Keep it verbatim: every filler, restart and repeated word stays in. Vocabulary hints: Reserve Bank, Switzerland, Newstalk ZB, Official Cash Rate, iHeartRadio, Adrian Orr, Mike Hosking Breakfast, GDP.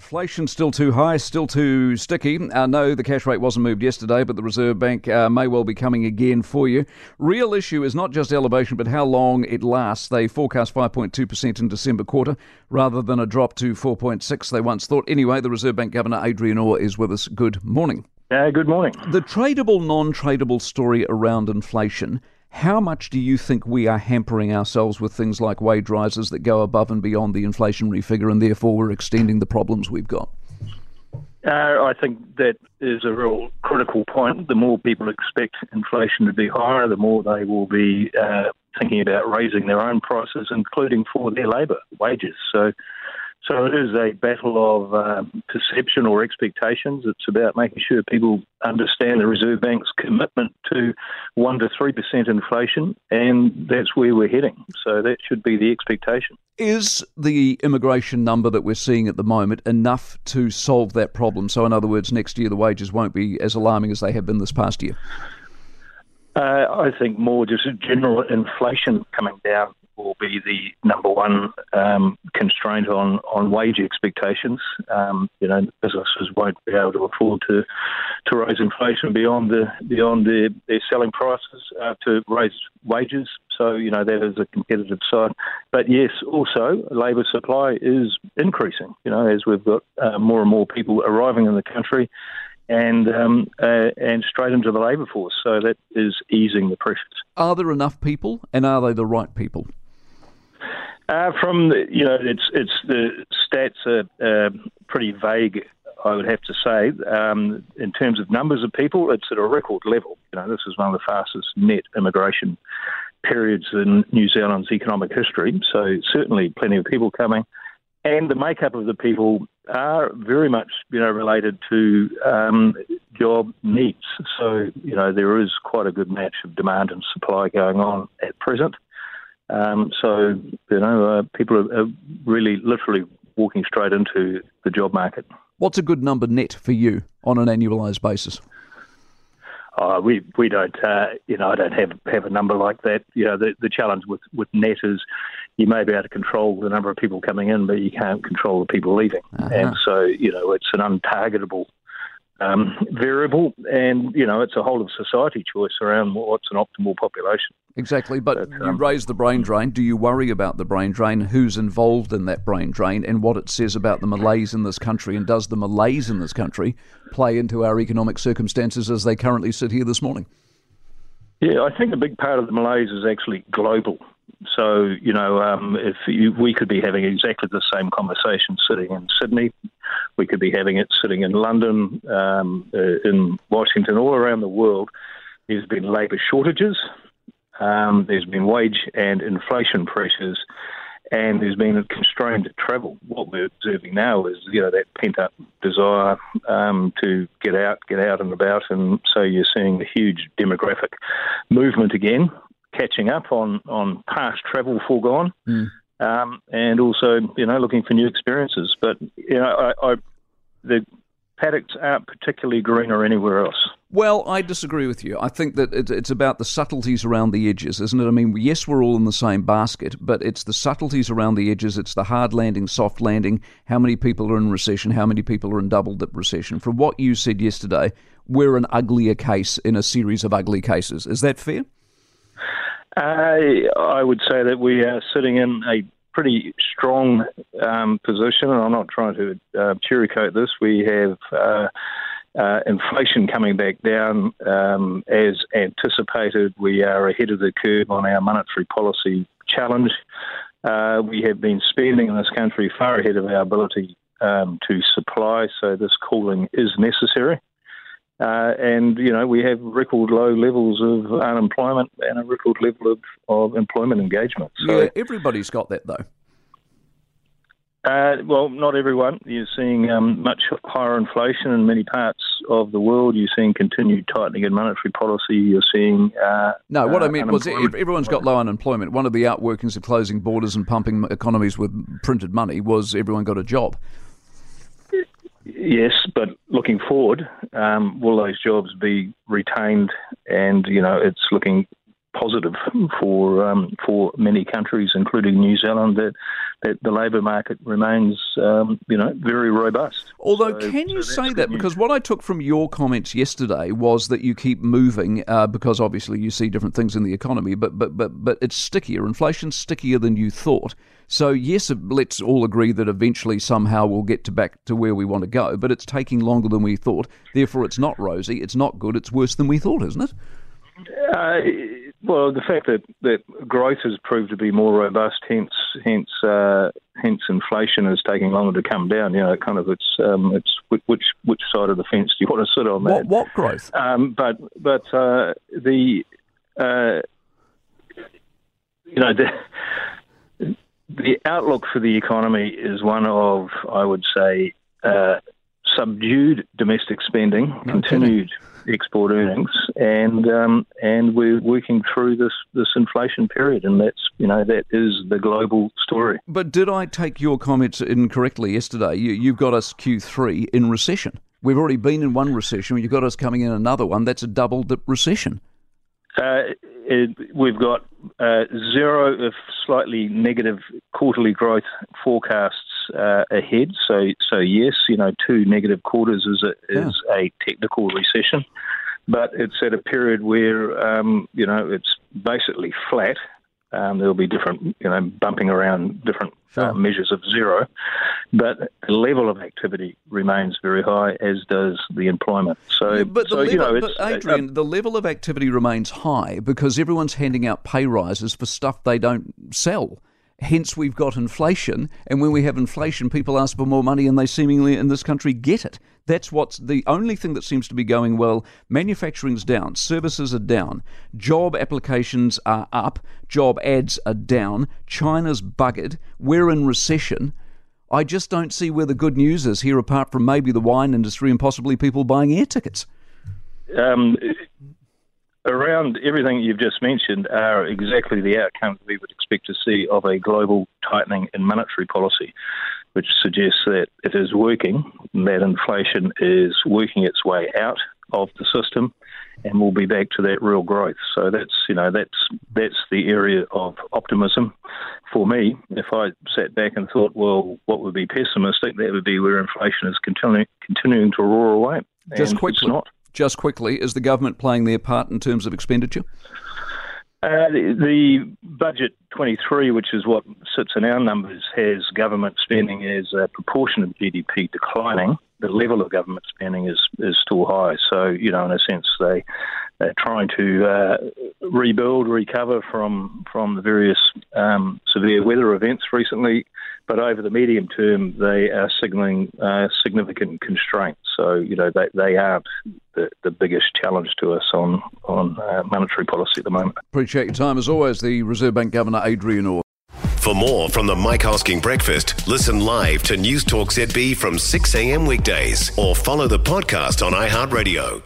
Inflation still too high, still too sticky. Uh, no, the cash rate wasn't moved yesterday, but the Reserve Bank uh, may well be coming again for you. Real issue is not just elevation, but how long it lasts. They forecast five point two percent in December quarter rather than a drop to four point six they once thought. Anyway, the Reserve Bank Governor Adrian Orr is with us. Good morning. Uh, good morning. The tradable, non-tradable story around inflation. How much do you think we are hampering ourselves with things like wage rises that go above and beyond the inflationary figure and therefore we're extending the problems we've got? Uh, I think that is a real critical point. The more people expect inflation to be higher, the more they will be uh, thinking about raising their own prices, including for their labour, wages. So so it is a battle of um, perception or expectations. It's about making sure people understand the Reserve Bank's commitment to one to three percent inflation, and that's where we're heading. So that should be the expectation. Is the immigration number that we're seeing at the moment enough to solve that problem? So in other words, next year the wages won't be as alarming as they have been this past year? Uh, I think more just general inflation coming down will be the number one um, constraint on, on wage expectations. Um, you know, businesses won't be able to afford to to raise inflation beyond the beyond their, their selling prices uh, to raise wages. So, you know, that is a competitive side. But yes, also, labour supply is increasing, you know, as we've got uh, more and more people arriving in the country and um, uh, and straight into the labour force. So that is easing the pressures. Are there enough people and are they the right people? Uh, from the, you know, it's it's the stats are uh, pretty vague, I would have to say. Um, in terms of numbers of people, it's at a record level. You know, this is one of the fastest net immigration periods in New Zealand's economic history. So certainly, plenty of people coming, and the makeup of the people are very much, you know, related to um, job needs. So you know, there is quite a good match of demand and supply going on at present. Um, so, you know, uh, people are, are really literally walking straight into the job market. What's a good number net for you on an annualised basis? Uh, we we don't, uh, you know, I don't have have a number like that. You know, the, the challenge with, with net is you may be able to control the number of people coming in, but you can't control the people leaving. Uh-huh. And so, you know, it's an untargetable Um, variable, and you know, it's a whole of society choice around what's an optimal population. Exactly, but, but um, you raise the brain drain. Do you worry about the brain drain? Who's involved in that brain drain, and what it says about the malaise in this country? And does the malaise in this country play into our economic circumstances as they currently sit here this morning? Yeah, I think a big part of the malaise is actually global. So you know, um, if you, we could be having exactly the same conversation sitting in Sydney. We could be having it sitting in London, um, uh, in Washington, all around the world. There's been labour shortages, um, there's been wage and inflation pressures, and there's been a constraint to travel. What we're observing now is, you know, that pent-up desire um, to get out, get out and about, and so you're seeing the huge demographic movement again, catching up on, on past travel foregone. Mm. Um, and also, you know, looking for new experiences. But, you know, I, I, the paddocks aren't particularly greener anywhere else. Well, I disagree with you. I think that it, it's about the subtleties around the edges, isn't it? I mean, yes, we're all in the same basket, but it's the subtleties around the edges. It's the hard landing, soft landing. How many people are in recession? How many people are in double dip recession? From what you said yesterday, we're an uglier case in a series of ugly cases. Is that fair? I, I would say that we are sitting in a pretty strong um, position, and I'm not trying to uh, cherry-coat this. We have uh, uh, inflation coming back down um, as anticipated. We are ahead of the curve on our monetary policy challenge. Uh, we have been spending in this country far ahead of our ability um, to supply, so this cooling is necessary. Uh, and, you know, we have record low levels of unemployment and a record level of, of employment engagement. So, yeah, everybody's got that, though. Uh, well, not everyone. You're seeing um, much higher inflation in many parts of the world. You're seeing continued tightening in monetary policy. You're seeing... Uh, no, what uh, I meant was everyone's got low unemployment. One of the outworkings of closing borders and pumping economies with printed money was everyone got a job. Yes, but looking forward, um, will those jobs be retained? And, you know, it's looking positive for um, for many countries, including New Zealand, that that the labour market remains, um, you know, very robust. Although, so, can you so say that? Because what I took from your comments yesterday was that you keep moving, uh, because obviously you see different things in the economy, but but but but it's stickier. Inflation's stickier than you thought. So yes, let's all agree that eventually somehow we'll get to back to where we want to go, but it's taking longer than we thought. Therefore, it's not rosy, it's not good, it's worse than we thought, isn't it? Uh, well, the fact that, that growth has proved to be more robust, hence hence uh, hence inflation is taking longer to come down. You know, kind of it's um, it's which which side of the fence do you want to sit on? That? What, what growth? Um, but but uh, the uh, you know the the outlook for the economy is one of, I would say, Uh, subdued domestic spending, no continued kidding. export earnings, and um, and we're working through this, this inflation period, and that's, you know, that is the global story. But did I take your comments incorrectly yesterday? You, you've got us Q three in recession. We've already been in one recession. You've got us coming in another one. That's a double dip recession. Uh, it, we've got uh, zero, if slightly negative, quarterly growth forecasts uh, ahead. So, so yes, you know, two negative quarters is a, yeah. is a technical recession, but it's at a period where um, you know, it's basically flat. Um, there'll be different, you know, bumping around different sure. uh, measures of zero, but the level of activity remains very high, as does the employment. So, yeah, but, so level, you know, it's, but Adrian, uh, the level of activity remains high because everyone's handing out pay rises for stuff they don't sell. Hence, we've got inflation, and when we have inflation, people ask for more money, and they seemingly in this country get it. That's what's the only thing that seems to be going well. Manufacturing's down, services are down, job applications are up, job ads are down, China's buggered, we're in recession. I just don't see where the good news is here, apart from maybe the wine industry and possibly people buying air tickets. Um. Around everything you've just mentioned are exactly the outcomes we would expect to see of a global tightening in monetary policy, which suggests that it is working, that inflation is working its way out of the system, and we'll be back to that real growth. So that's, you know, that's that's the area of optimism for me. If I sat back and thought, well, what would be pessimistic? That would be where inflation is continuing continuing to roar away. Just and quickly. It's not. Just quickly, is the government playing their part in terms of expenditure? Uh, the, the budget twenty-three, which is what sits in our numbers, has government spending as a proportion of G D P declining. The level of government spending is, is still high. So, you know, in a sense, they, they're trying to uh, rebuild, recover from from the various um, severe weather events recently. But over the medium term, they are signalling uh, significant constraints. So, you know, they, they are the, the biggest challenge to us on, on uh, monetary policy at the moment. Appreciate your time. As always, the Reserve Bank Governor, Adrian Orr. For more from the Mike Hosking Breakfast, listen live to Newstalk Z B from six a.m. weekdays or follow the podcast on iHeartRadio.